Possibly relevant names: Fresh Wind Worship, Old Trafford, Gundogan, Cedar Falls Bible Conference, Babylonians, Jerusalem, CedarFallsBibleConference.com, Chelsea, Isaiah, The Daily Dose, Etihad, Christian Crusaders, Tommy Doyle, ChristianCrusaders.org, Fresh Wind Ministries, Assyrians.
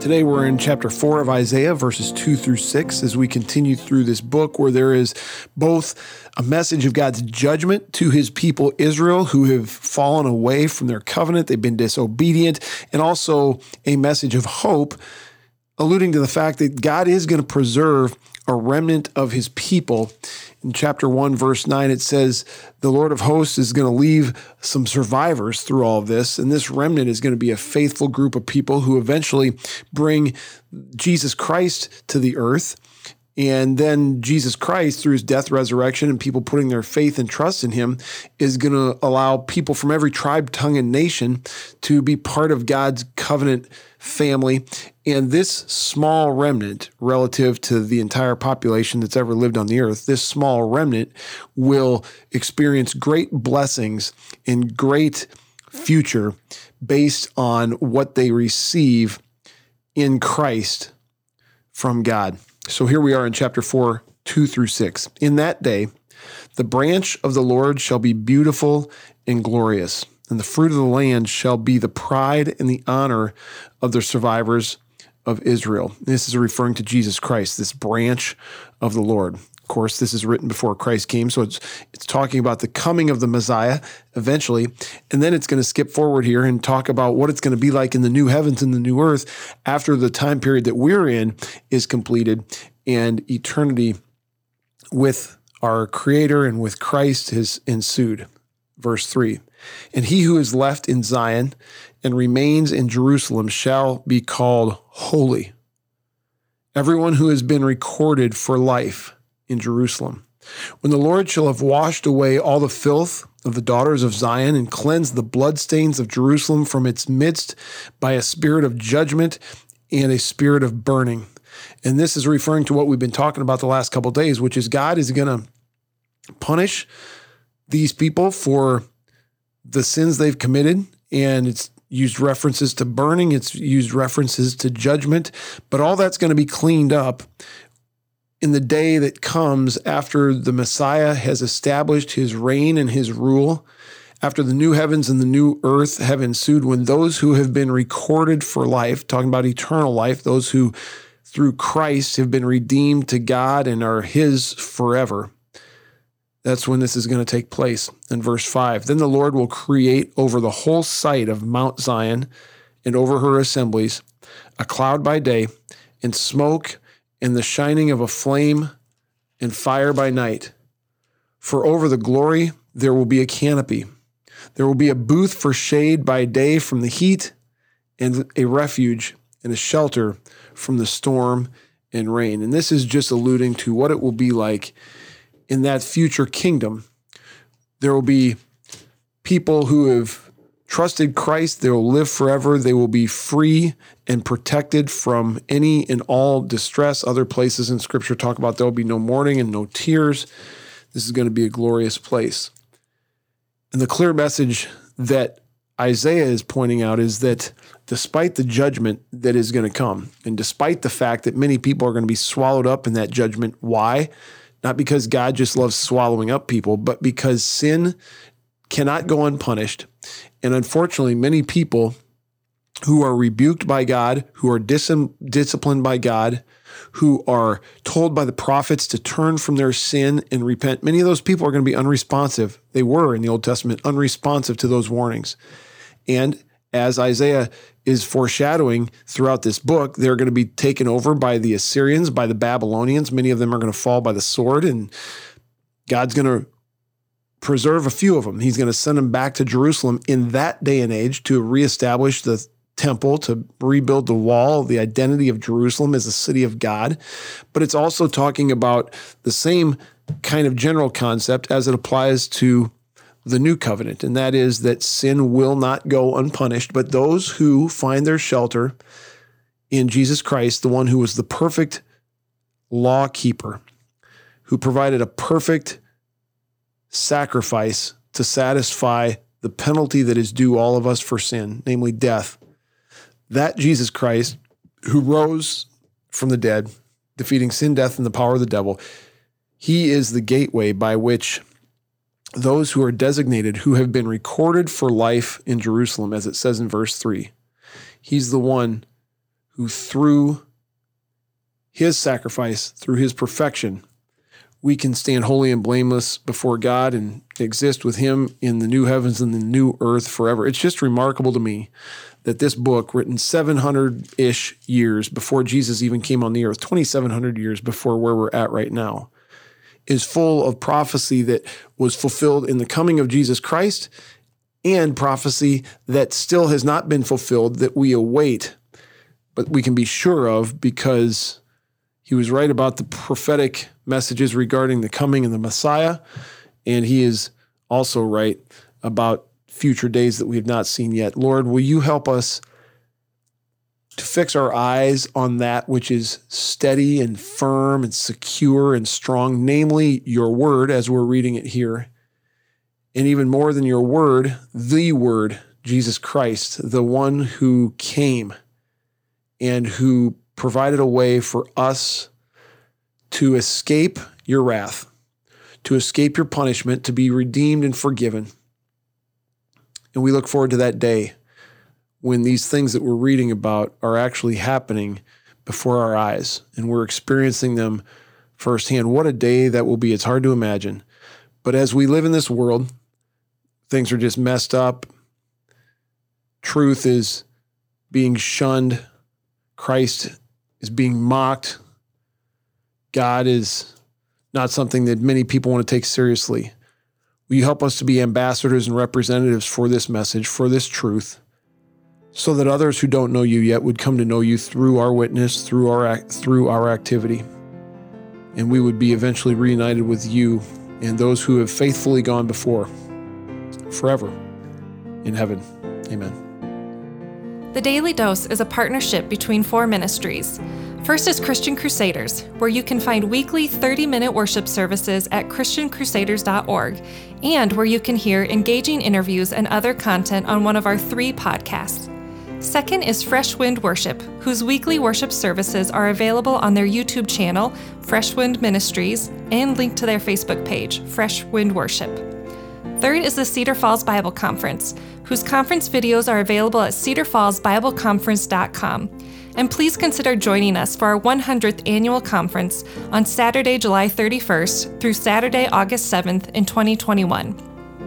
Today we're in chapter 4 of Isaiah, verses 2 through 6, as we continue through this book where there is both a message of God's judgment to his people Israel who have fallen away from their covenant, they've been disobedient, and also a message of hope, alluding to the fact that God is going to preserve a remnant of his people. In chapter 1, verse 9, it says, the Lord of hosts is going to leave some survivors through all of this, and this remnant is going to be a faithful group of people who eventually bring Jesus Christ to the earth. And then Jesus Christ, through his death, resurrection, and people putting their faith and trust in him, is going to allow people from every tribe, tongue, and nation to be part of God's covenant family. And this small remnant, relative to the entire population that's ever lived on the earth, this small remnant will experience great blessings and great future based on what they receive in Christ from God. So here we are in chapter 4, 2 through 6. In that day, the branch of the Lord shall be beautiful and glorious, and the fruit of the land shall be the pride and the honor of the survivors of Israel. This is referring to Jesus Christ, this branch of the Lord. Of course, this is written before Christ came, so it's talking about the coming of the Messiah eventually, and then it's going to skip forward here and talk about what it's going to be like in the new heavens and the new earth after the time period that we're in is completed and eternity with our Creator and with Christ has ensued. Verse 3, and he who is left in Zion and remains in Jerusalem shall be called holy, everyone who has been recorded for life in Jerusalem. When the Lord shall have washed away all the filth of the daughters of Zion and cleansed the bloodstains of Jerusalem from its midst by a spirit of judgment and a spirit of burning. And this is referring to what we've been talking about the last couple of days, which is God is going to punish these people for the sins they've committed, and it's used references to burning, it's used references to judgment, but all that's going to be cleaned up in the day that comes after the Messiah has established his reign and his rule, after the new heavens and the new earth have ensued, when those who have been recorded for life, talking about eternal life, those who through Christ have been redeemed to God and are his forever. That's when this is going to take place. In verse 5, then the Lord will create over the whole site of Mount Zion and over her assemblies a cloud by day and smoke and the shining of a flame and fire by night. For over the glory there will be a canopy. There will be a booth for shade by day from the heat and a refuge and a shelter from the storm and rain. And this is just alluding to what it will be like in that future kingdom. There will be people who have trusted Christ. They will live forever. They will be free and protected from any and all distress. Other places in Scripture talk about there will be no mourning and no tears. This is going to be a glorious place. And the clear message that Isaiah is pointing out is that despite the judgment that is going to come, and despite the fact that many people are going to be swallowed up in that judgment, why? Not because God just loves swallowing up people, but because sin cannot go unpunished. And unfortunately, many people who are rebuked by God, who are disciplined by God, who are told by the prophets to turn from their sin and repent, many of those people are going to be unresponsive. They were in the Old Testament unresponsive to those warnings. And as Isaiah is foreshadowing throughout this book, they're going to be taken over by the Assyrians, by the Babylonians. Many of them are going to fall by the sword, and God's going to preserve a few of them. He's going to send them back to Jerusalem in that day and age to reestablish the temple, to rebuild the wall, the identity of Jerusalem as the city of God. But it's also talking about the same kind of general concept as it applies to the new covenant, and that is that sin will not go unpunished, but those who find their shelter in Jesus Christ, the one who was the perfect law keeper, who provided a perfect sacrifice to satisfy the penalty that is due all of us for sin, namely death, that Jesus Christ who rose from the dead, defeating sin, death, and the power of the devil, he is the gateway by which those who are designated, who have been recorded for life in Jerusalem, as it says in verse 3, he's the one who through his sacrifice, through his perfection, we can stand holy and blameless before God and exist with him in the new heavens and the new earth forever. It's just remarkable to me that this book, written 700-ish years before Jesus even came on the earth, 2,700 years before where we're at right now, is full of prophecy that was fulfilled in the coming of Jesus Christ and prophecy that still has not been fulfilled, that we await, but we can be sure of because he was right about the prophetic messages regarding the coming of the Messiah, and he is also right about future days that we have not seen yet. Lord, will you help us to fix our eyes on that which is steady and firm and secure and strong, namely your word as we're reading it here. And even more than your word, the word, Jesus Christ, the one who came and who provided a way for us to escape your wrath, to escape your punishment, to be redeemed and forgiven. And we look forward to that day when these things that we're reading about are actually happening before our eyes and we're experiencing them firsthand. What a day that will be. It's hard to imagine. But as we live in this world, things are just messed up. Truth is being shunned. Christ is being mocked. God is not something that many people want to take seriously. Will you help us to be ambassadors and representatives for this message, for this truth, so that others who don't know you yet would come to know you through our witness, through our activity. And we would be eventually reunited with you and those who have faithfully gone before forever in heaven. Amen. The Daily Dose is a partnership between four ministries. First is Christian Crusaders, where you can find weekly 30-minute worship services at christiancrusaders.org and where you can hear engaging interviews and other content on one of our 3 podcasts. Second is Fresh Wind Worship, whose weekly worship services are available on their YouTube channel, Fresh Wind Ministries, and linked to their Facebook page, Fresh Wind Worship. Third is the Cedar Falls Bible Conference, whose conference videos are available at cedarfallsbibleconference.com. And please consider joining us for our 100th annual conference on Saturday, July 31st through Saturday, August 7th in 2021.